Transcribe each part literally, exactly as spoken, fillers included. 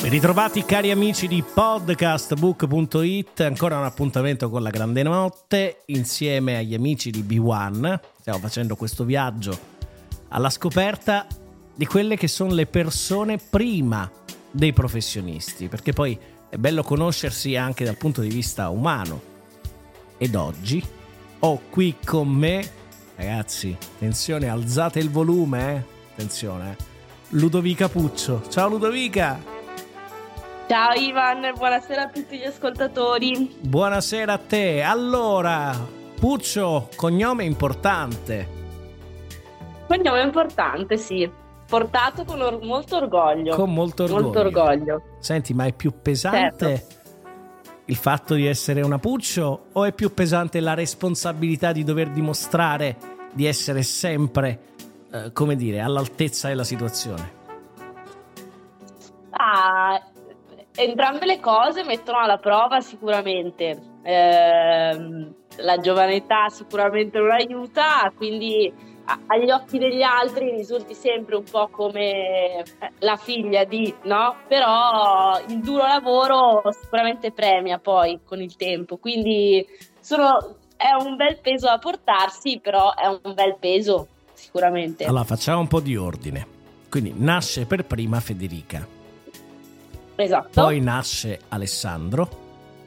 Ritrovati cari amici di podcast book punto it, ancora un appuntamento con la Grande Notte insieme agli amici di B uno. Stiamo facendo questo viaggio alla scoperta di quelle che sono le persone prima dei professionisti, perché poi è bello conoscersi anche dal punto di vista umano. Ed oggi ho qui con me, ragazzi, attenzione, alzate il volume, eh? Attenzione, eh? Ludovica Puccio. Ciao Ludovica! Ciao Ivan, buonasera a tutti gli ascoltatori. Buonasera a te. Allora, Puccio, cognome importante. Cognome importante, sì. Portato con or- molto orgoglio. Con molto orgoglio. Molto orgoglio. Senti, ma è più pesante certo. il fatto di essere una Puccio o è più pesante la responsabilità di dover dimostrare di essere sempre, eh, come dire, all'altezza della situazione? Ah... Entrambe le cose mettono alla prova sicuramente, eh, la giovanità sicuramente non aiuta, quindi a, agli occhi degli altri risulti sempre un po' come la figlia di, no? Però il duro lavoro sicuramente premia poi con il tempo, quindi sono, è un bel peso da portarsi, però è un bel peso sicuramente. Allora facciamo un po' di ordine, quindi nasce per prima Federica. Esatto. Poi nasce Alessandro.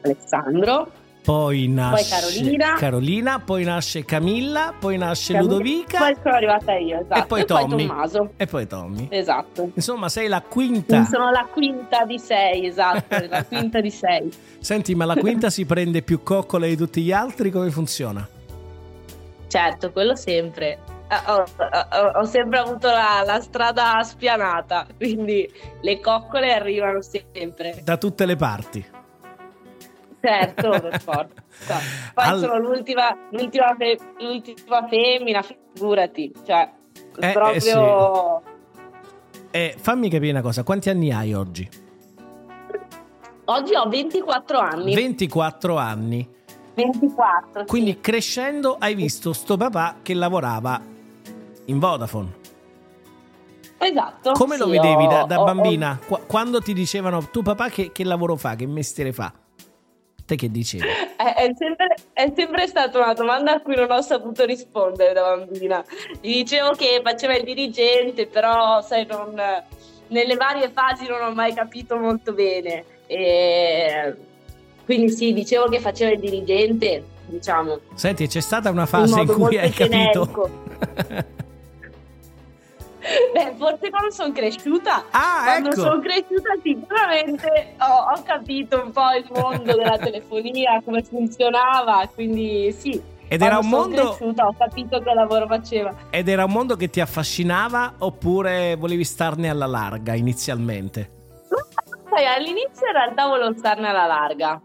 Alessandro. Poi nasce poi Carolina. Carolina. Poi nasce Camilla. Poi nasce Camilla. Ludovica. Poi sono arrivata io. Esatto. E poi, e poi Tommaso. E poi Tommy. Esatto. Insomma, sei la quinta. Quindi sono la quinta di sei, esatto. La quinta di sei. Senti, ma la quinta si prende più coccole di tutti gli altri? Come funziona? Certo, quello sempre. Ho, ho, ho sempre avuto la, la strada spianata, quindi le coccole arrivano sempre da tutte le parti, certo, per forza. Poi All... sono l'ultima l'ultima, fe, l'ultima femmina, figurati, cioè eh, proprio eh, sì. eh, fammi capire una cosa, quanti anni hai oggi? Oggi ho ventiquattro anni ventiquattro anni ventiquattro, quindi sì. Crescendo hai visto sto papà che lavorava in Vodafone. Esatto. Come sì, lo vedevi ho, da, da ho, bambina? Ho... Quando ti dicevano tu papà che, che lavoro fa, che mestiere fa? Te che dicevi? È, è, sempre, è sempre stata una domanda a cui non ho saputo rispondere da bambina. Gli dicevo che faceva il dirigente, però sai, non, nelle varie fasi non ho mai capito molto bene. E quindi sì, dicevo che faceva il dirigente, diciamo. Senti, c'è stata una fase in, in cui hai generico. capito? Beh, forse quando sono cresciuta, ah, quando ecco. sono cresciuta sicuramente ho, ho capito un po' il mondo della telefonia, come funzionava, quindi sì. Ed era un mondo cresciuta, ho capito che lavoro faceva. Ed era un mondo che ti affascinava oppure volevi starne alla larga inizialmente? Sai, all'inizio in realtà volevo starne alla larga,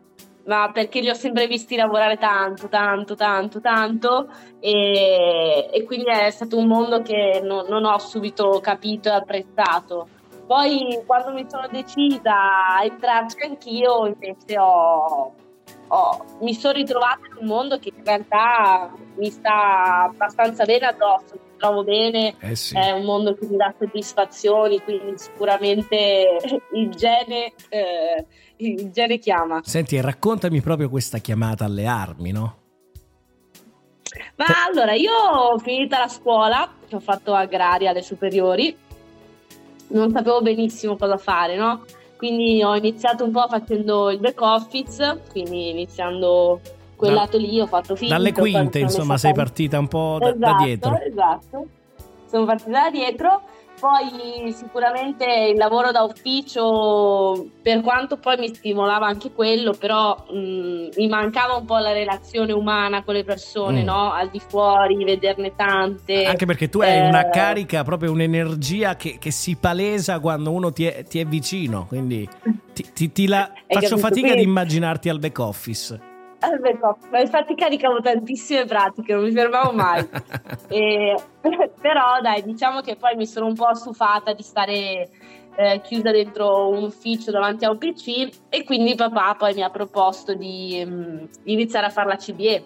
ma perché li ho sempre visti lavorare tanto, tanto, tanto, tanto e, e quindi è stato un mondo che non, non ho subito capito e apprezzato. Poi quando mi sono decisa a entrarci anch'io invece ho, ho, mi sono ritrovata in un mondo che in realtà mi sta abbastanza bene addosso, mi trovo bene, eh sì. È un mondo che mi dà soddisfazioni, quindi sicuramente il gene... Eh, il genere chiama. Senti, raccontami proprio questa chiamata alle armi, no? Ma allora, io ho finita la scuola, che ho fatto agraria alle superiori, non sapevo benissimo cosa fare, no? Quindi ho iniziato un po' facendo il back office, quindi iniziando quel da, lato lì ho fatto finta. Dalle quinte, insomma, sei partita un po' da, esatto, da dietro. Esatto, sono partita da dietro. Poi sicuramente il lavoro da ufficio, per quanto poi mi stimolava anche quello, però mh, mi mancava un po' la relazione umana con le persone, mm. no? Al di fuori, vederne tante. Anche perché tu eh... hai una carica, proprio un'energia che, che si palesa quando uno ti è, ti è vicino, quindi ti, ti, ti la... faccio fatica ad immaginarti al back office. Ma infatti caricavo tantissime pratiche, non mi fermavo mai. E, però dai, diciamo che poi mi sono un po' stufata di stare eh, chiusa dentro un ufficio davanti a un P C, e quindi papà poi mi ha proposto di mh, iniziare a fare la C B E.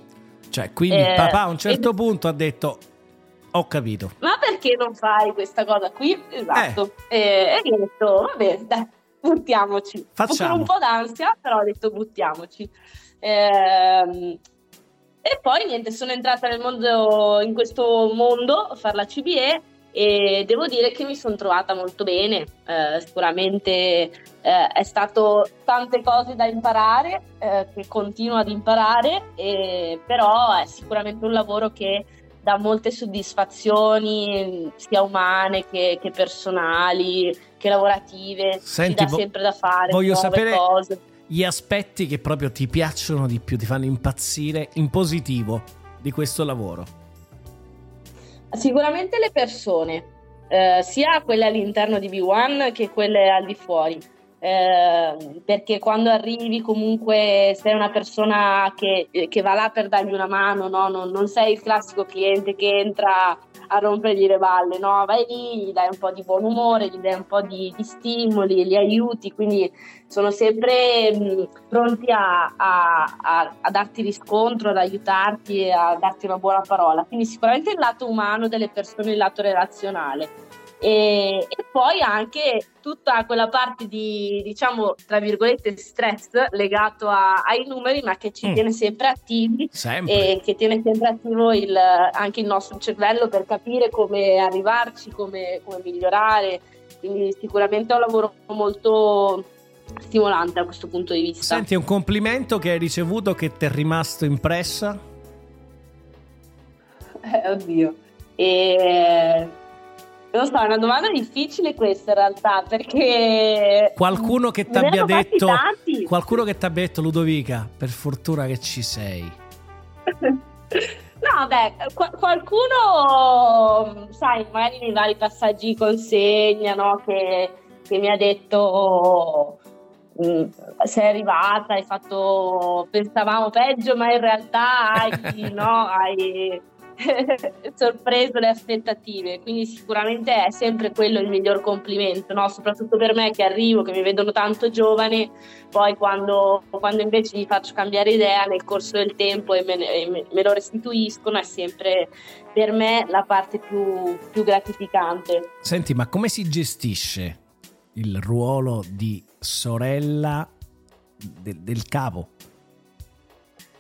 Cioè, quindi eh, papà a un certo e... punto ha detto: ho capito, ma perché non fai questa cosa qui? Esatto. Eh. E, e io ho detto: vabbè, dai, buttiamoci. Facciamo. Ho un po' d'ansia, però ho detto buttiamoci. Eh, e poi niente, sono entrata nel mondo, in questo mondo a fare la C B E, e devo dire che mi sono trovata molto bene. Eh, sicuramente eh, è stato tante cose da imparare, eh, che continuo ad imparare, eh, però è sicuramente un lavoro che dà molte soddisfazioni, sia umane che, che personali, che lavorative. Senti, ci dà vo- sempre da fare, voglio nuove sapere... cose. Gli aspetti che proprio ti piacciono di più, ti fanno impazzire in positivo di questo lavoro? Sicuramente le persone, eh, sia quelle all'interno di B uno che quelle al di fuori, eh, perché quando arrivi comunque sei una persona che, che va là per dargli una mano, no? non, non sei il classico cliente che entra a rompergli le balle, no? Vai lì, gli dai un po' di buon umore, gli dai un po' di, di stimoli, li aiuti, quindi sono sempre mh, pronti a, a, a, a darti riscontro, ad aiutarti e a darti una buona parola. Quindi sicuramente il lato umano delle persone, il lato relazionale. E, e poi anche tutta quella parte di, diciamo, tra virgolette stress legato a, ai numeri, ma che ci mm. tiene sempre attivi, sempre. E che tiene sempre attivo il, anche il nostro cervello per capire come arrivarci, come, come migliorare. Quindi sicuramente è un lavoro molto stimolante da questo punto di vista. Senti, un complimento che hai ricevuto che ti è rimasto impressa? Eh, oddio e... non so, è una domanda difficile questa in realtà, perché qualcuno che ti abbia detto tanti. Qualcuno che ti abbia detto: Ludovica, per fortuna che ci sei. No, beh, qu- qualcuno, sai, magari nei vari passaggi di consegna, no, che, che mi ha detto: sei arrivata, hai fatto, pensavamo peggio, ma in realtà hai, no, hai sorpreso le aspettative. Quindi sicuramente è sempre quello il miglior complimento, no? Soprattutto per me che arrivo, che mi vedono tanto giovane, poi quando, quando invece gli faccio cambiare idea nel corso del tempo e me, me, me lo restituiscono, è sempre per me la parte più, più gratificante. Senti, ma come si gestisce il ruolo di sorella del, del capo?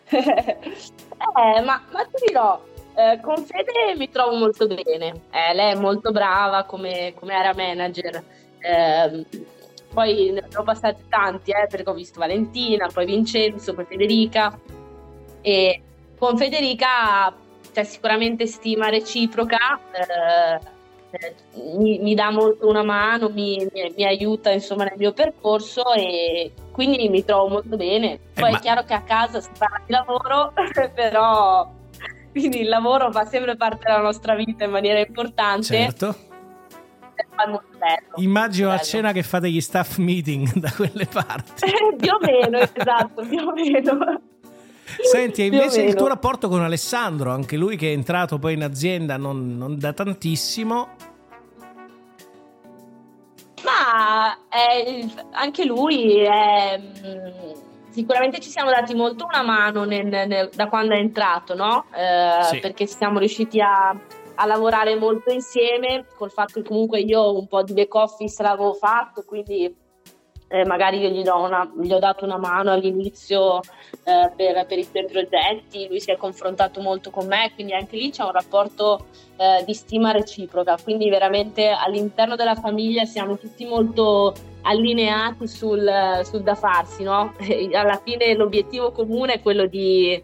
eh, ma, ma ti dirò, Eh, con Fede mi trovo molto bene, eh, lei è molto brava come, come area manager, eh, poi ne ho passati tanti, eh, perché ho visto Valentina, poi Vincenzo, poi Federica, e con Federica c'è sicuramente stima reciproca, eh, mi, mi dà molto una mano, mi, mi, mi aiuta insomma nel mio percorso, e quindi mi trovo molto bene. Poi eh, ma... è chiaro che a casa si parla di lavoro, però... Quindi il lavoro fa sempre parte della nostra vita in maniera importante. Certo. È molto bello. Immagino bello. A cena che fate gli staff meeting da quelle parti. Più o meno, esatto, più o meno. Senti, invece meno. Il tuo rapporto con Alessandro, anche lui che è entrato poi in azienda non, non da tantissimo. Ma è, anche lui è... Sicuramente ci siamo dati molto una mano nel, nel, da quando è entrato, no? Eh, sì. Perché siamo riusciti a, a lavorare molto insieme, col fatto che comunque io un po' di back office l'avevo fatto, quindi eh, magari io gli, do una, gli ho dato una mano all'inizio eh, per, per i suoi progetti, lui si è confrontato molto con me, quindi anche lì c'è un rapporto eh, di stima reciproca, quindi veramente all'interno della famiglia siamo tutti molto allineati sul, sul da farsi, no? Alla fine l'obiettivo comune è quello di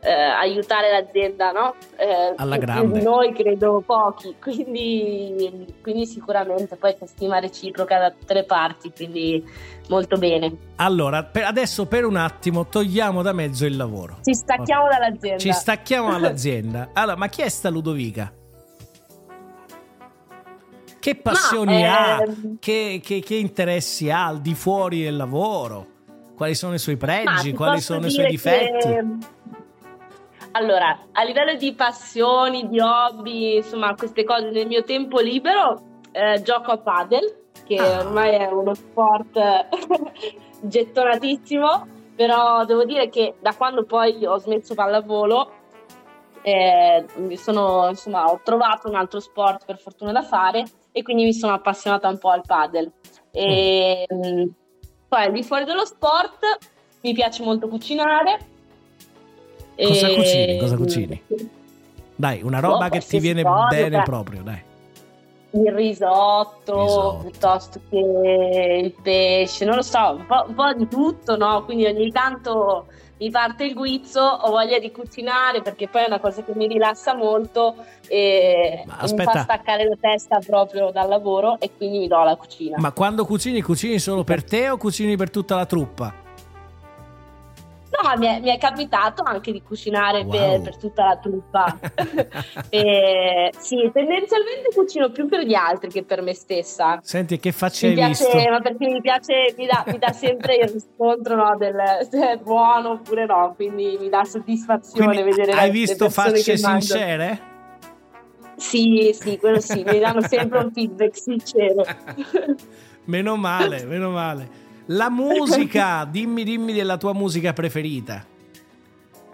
eh, aiutare l'azienda, no? Eh, alla grande. Noi credo pochi, quindi, quindi sicuramente poi c'è stima reciproca da tutte le parti, quindi molto bene. Allora, per adesso per un attimo togliamo da mezzo il lavoro. Ci stacchiamo allora. dall'azienda. Ci stacchiamo dall'azienda. Allora, ma chi è sta Ludovica? Che passioni no, ha? Ehm... Che, che, che interessi ha al di fuori del lavoro? Quali sono i suoi pregi? Quali sono i suoi difetti? Che... Allora, a livello di passioni, di hobby, insomma, queste cose nel mio tempo libero, eh, gioco a padel, che ah. ormai è uno sport gettonatissimo, però devo dire che da quando poi ho smesso pallavolo, eh, mi sono, insomma, ho trovato un altro sport per fortuna da fare, e quindi mi sono appassionata un po' al padel. E mm. poi al di fuori dello sport mi piace molto cucinare. Cosa e... cucini? Cosa cucini? Dai, una roba oh, che ti viene sport, bene proprio, dai. Il risotto, risotto piuttosto che il pesce, non lo so, un po', un po' di tutto, no? Quindi ogni tanto mi parte il guizzo, ho voglia di cucinare perché poi è una cosa che mi rilassa molto e mi fa staccare la testa proprio dal lavoro, e quindi mi do alla cucina. Ma quando cucini, cucini solo per te o cucini per tutta la truppa? No, mi è, mi è capitato anche di cucinare wow. per, per tutta la truppa. E, sì, tendenzialmente cucino più per gli altri che per me stessa. Senti, che faccia hai visto? Ma perché mi piace, mi dà, mi dà sempre il riscontro, no, del se è buono oppure no, quindi mi dà soddisfazione quindi vedere hai le, visto le persone facce che sincere? Mangio. Sì, sì, quello sì, mi danno sempre un feedback sincero. Meno male, meno male. La musica, dimmi dimmi della tua musica preferita.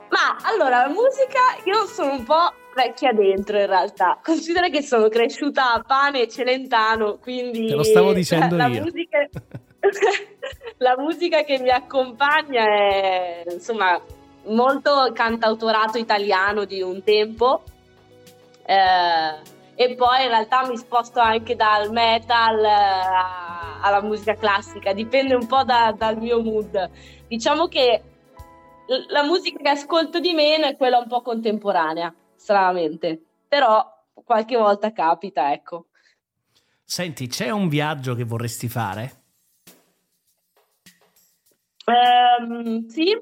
Ma allora, la musica, io sono un po' vecchia dentro in realtà. Considera che sono cresciuta a Pane e Celentano, quindi te lo stavo dicendo la, io. Musica, la musica che mi accompagna è insomma molto cantautorato italiano di un tempo. Eh, E poi in realtà mi sposto anche dal metal a, alla musica classica, dipende un po' da, dal mio mood. Diciamo che la musica che ascolto di meno è quella un po' contemporanea, stranamente, però qualche volta capita, ecco. Senti, c'è un viaggio che vorresti fare? Um, sì,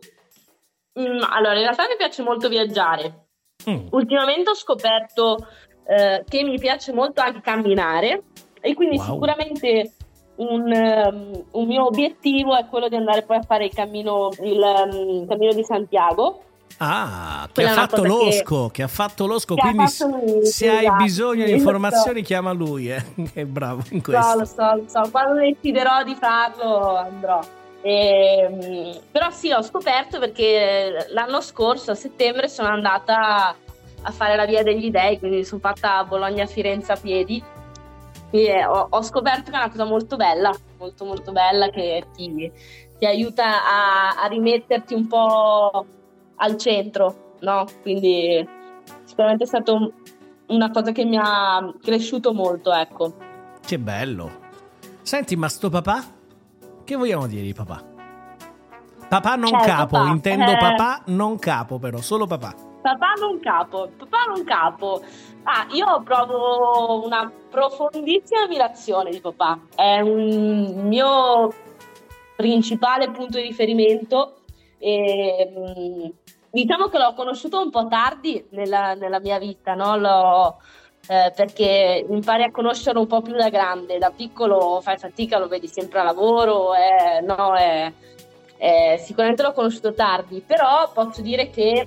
mm, allora in realtà mi piace molto viaggiare. Mm. Ultimamente ho scoperto... Eh, che mi piace molto anche camminare, e quindi wow. sicuramente un, um, un mio obiettivo è quello di andare poi a fare il cammino, il um, cammino di Santiago. Ah, che ha, fatto l'osco, che, che ha fatto l'osco, che quindi ha fatto l'osco, quindi se hai esatto, bisogno di informazioni so. chiama lui, eh. È bravo in questo. No, lo so, lo so, quando deciderò di farlo andrò. E, però sì, ho scoperto perché l'anno scorso a settembre sono andata a fare la Via degli Dei, quindi sono fatta a Bologna-Firenze a piedi, quindi eh, ho, ho scoperto che è una cosa molto bella, molto molto bella, che ti, ti aiuta a, a rimetterti un po' al centro, no? Quindi sicuramente è stata un, una cosa che mi ha cresciuto molto, ecco. Che bello. Senti, ma sto papà? Che vogliamo dire di papà? Papà non eh, capo, papà. intendo eh... papà non capo però, solo papà. Papà non capo, papà non capo. Ah, io provo una profondissima ammirazione di papà. È un mio principale punto di riferimento. E, diciamo che l'ho conosciuto un po' tardi nella, nella mia vita, no? L'ho, eh, perché impari a conoscerlo un po' più da grande. Da piccolo fai fatica, lo vedi sempre a lavoro, eh, no, eh, eh, sicuramente l'ho conosciuto tardi, però posso dire che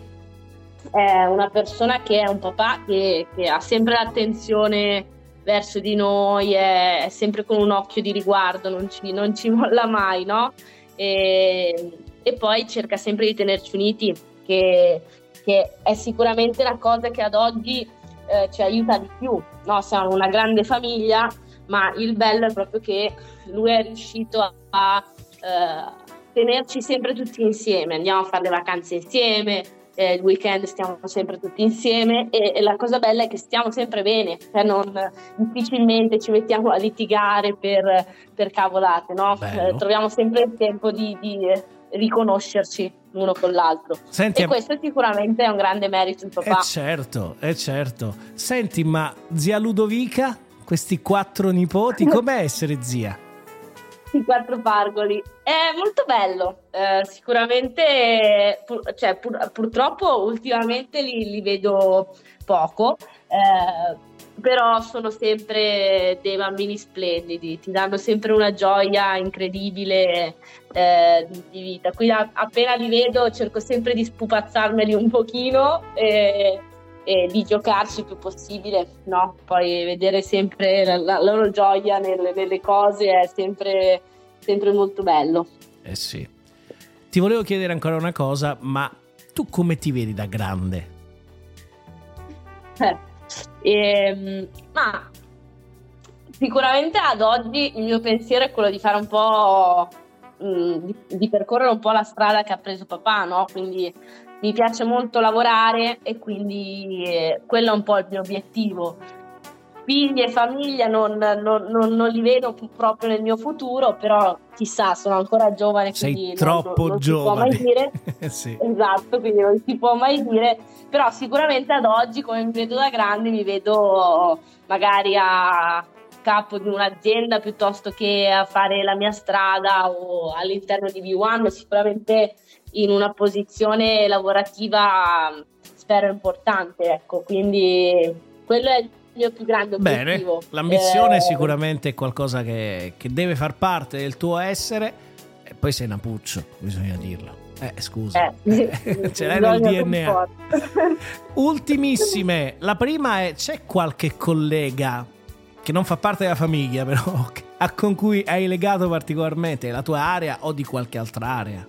è una persona che è un papà che, che ha sempre l'attenzione verso di noi, è, è sempre con un occhio di riguardo, non ci, non ci molla mai, no? E, e poi cerca sempre di tenerci uniti, che, che è sicuramente una cosa che ad oggi eh, ci aiuta di più, no? Siamo una grande famiglia, ma il bello è proprio che lui è riuscito a, a eh, tenerci sempre tutti insieme, andiamo a fare le vacanze insieme, eh, il weekend stiamo sempre tutti insieme e, e la cosa bella è che stiamo sempre bene, cioè non, difficilmente ci mettiamo a litigare per, per cavolate, no? Eh, troviamo sempre il tempo di, di riconoscerci l'uno con l'altro. Senti, e questo sicuramente è un grande merito di papà. È certo, è certo. Senti, ma zia Ludovica, questi quattro nipoti, com'è essere zia? I quattro pargoli è molto bello, eh, sicuramente pur, cioè, pur, purtroppo ultimamente li, li vedo poco, eh, però sono sempre dei bambini splendidi, ti danno sempre una gioia incredibile eh, di vita, quindi a, appena li vedo cerco sempre di spupazzarmeli un pochino e, e di giocarci il più possibile, no? Poi vedere sempre la, la loro gioia nelle, nelle cose è sempre, sempre molto bello. Eh sì. Ti volevo chiedere ancora una cosa, ma tu come ti vedi da grande? Eh, ehm, ma sicuramente ad oggi il mio pensiero è quello di fare un po' mh, di, di percorrere un po' la strada che ha preso papà, no? Quindi mi piace molto lavorare e quindi eh, quello è un po' il mio obiettivo. Figli e famiglia non, non, non, non li vedo proprio nel mio futuro, però chissà, sono ancora giovane. Sei quindi troppo non, non giovane. Si può mai dire. Sì. Esatto, quindi non si può mai dire. Però sicuramente ad oggi, come mi vedo da grande, mi vedo magari a capo di un'azienda piuttosto che a fare la mia strada o all'interno di B uno, sicuramente in una posizione lavorativa spero importante, ecco, quindi quello è il mio più grande obiettivo. Bene, l'ambizione eh... sicuramente è qualcosa che, che deve far parte del tuo essere, e poi sei una puccio, bisogna dirlo. Eh, scusa, eh, eh, ce l'hai nel D N A. Ultimissime, la prima è: c'è qualche collega che non fa parte della famiglia però a con cui hai legato particolarmente, la tua area o di qualche altra area?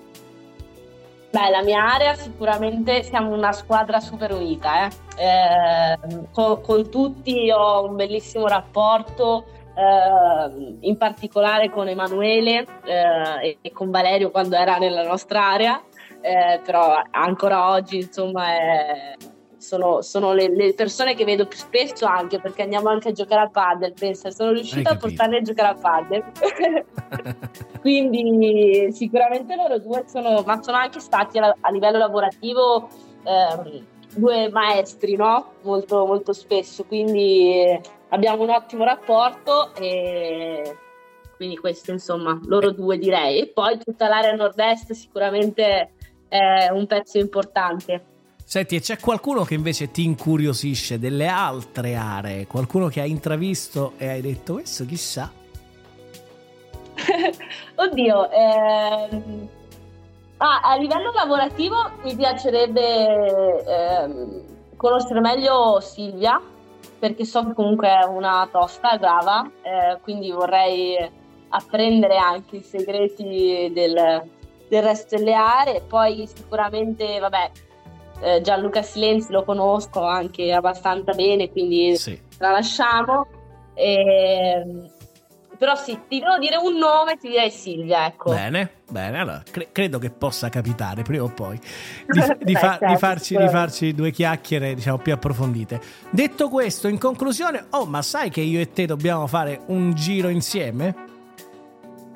Beh, la mia area sicuramente siamo una squadra super unita, eh. Eh, con, con tutti ho un bellissimo rapporto, eh, in particolare con Emanuele eh, e, e con Valerio quando era nella nostra area, eh, però ancora oggi insomma è, sono, sono le, le persone che vedo più spesso, anche perché andiamo anche a giocare a padel, pensa, sono riuscita a portarli a giocare a padel. Quindi sicuramente loro due sono, ma sono anche stati a, a livello lavorativo eh, due maestri, no? Molto, molto spesso, quindi abbiamo un ottimo rapporto e quindi questo insomma, loro due direi. E poi tutta l'area nord-est sicuramente è un pezzo importante. Senti, e c'è qualcuno che invece ti incuriosisce delle altre aree? Qualcuno che hai intravisto e hai detto, questo chissà? Oddio, ehm... ah, a livello lavorativo mi piacerebbe ehm, conoscere meglio Silvia, perché so che comunque è una tosta brava, eh, quindi vorrei apprendere anche i segreti del, del resto delle aree. Poi sicuramente, vabbè, Gianluca Silenzi lo conosco anche abbastanza bene, quindi sì, la lasciamo. E... però sì, ti devo dire un nome, ti direi Silvia, ecco. Bene, bene, allora cre- credo che possa capitare prima o poi di, di, fa- Beh, certo, di, farci, di farci due chiacchiere, diciamo, più approfondite. Detto questo, in conclusione, oh, ma sai che io e te dobbiamo fare un giro insieme?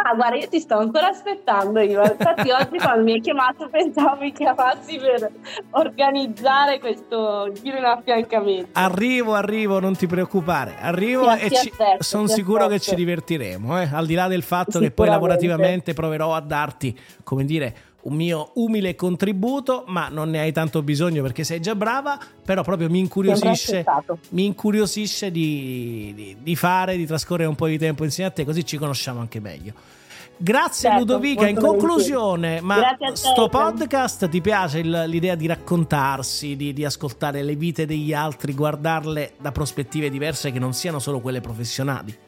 Ah, guarda, io ti sto ancora aspettando, io infatti oggi quando mi hai chiamato pensavo mi chiamassi per organizzare questo giro in affiancamento. Arrivo, arrivo, non ti preoccupare, arrivo sì, e ci... sono sicuro aspetto. Che ci divertiremo, eh? Al di là del fatto che poi lavorativamente proverò a darti, come dire, un mio umile contributo, ma non ne hai tanto bisogno perché sei già brava, però proprio mi incuriosisce mi incuriosisce di, di, di fare, di trascorrere un po' di tempo insieme a te, così ci conosciamo anche meglio. Grazie, certo, Ludovica. In conclusione, ma sto podcast ti piace il, l'idea di raccontarsi, di, di ascoltare le vite degli altri, guardarle da prospettive diverse che non siano solo quelle professionali?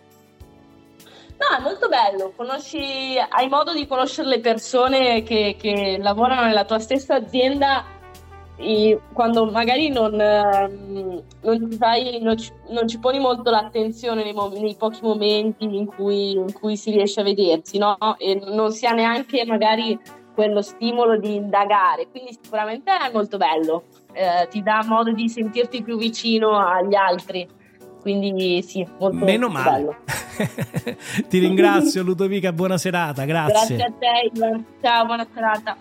No, è molto bello, conosci, hai modo di conoscere le persone che, che lavorano nella tua stessa azienda quando magari non, non, ci, fai, non, ci, non ci poni molto l'attenzione nei, mo- nei pochi momenti in cui, in cui si riesce a vedersi, no? E non si ha neanche magari quello stimolo di indagare, quindi sicuramente è molto bello, eh, ti dà modo di sentirti più vicino agli altri, quindi sì, molto, meno molto male. Bello. Ti ringrazio Ludovica, buona serata, grazie. Grazie a te Ivan, ciao, buona serata.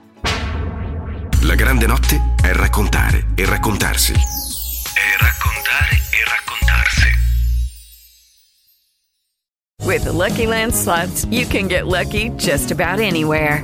La grande notte è raccontare e raccontarsi. È raccontare e raccontarsi. With the Lucky Land Slots, you can get lucky just about anywhere.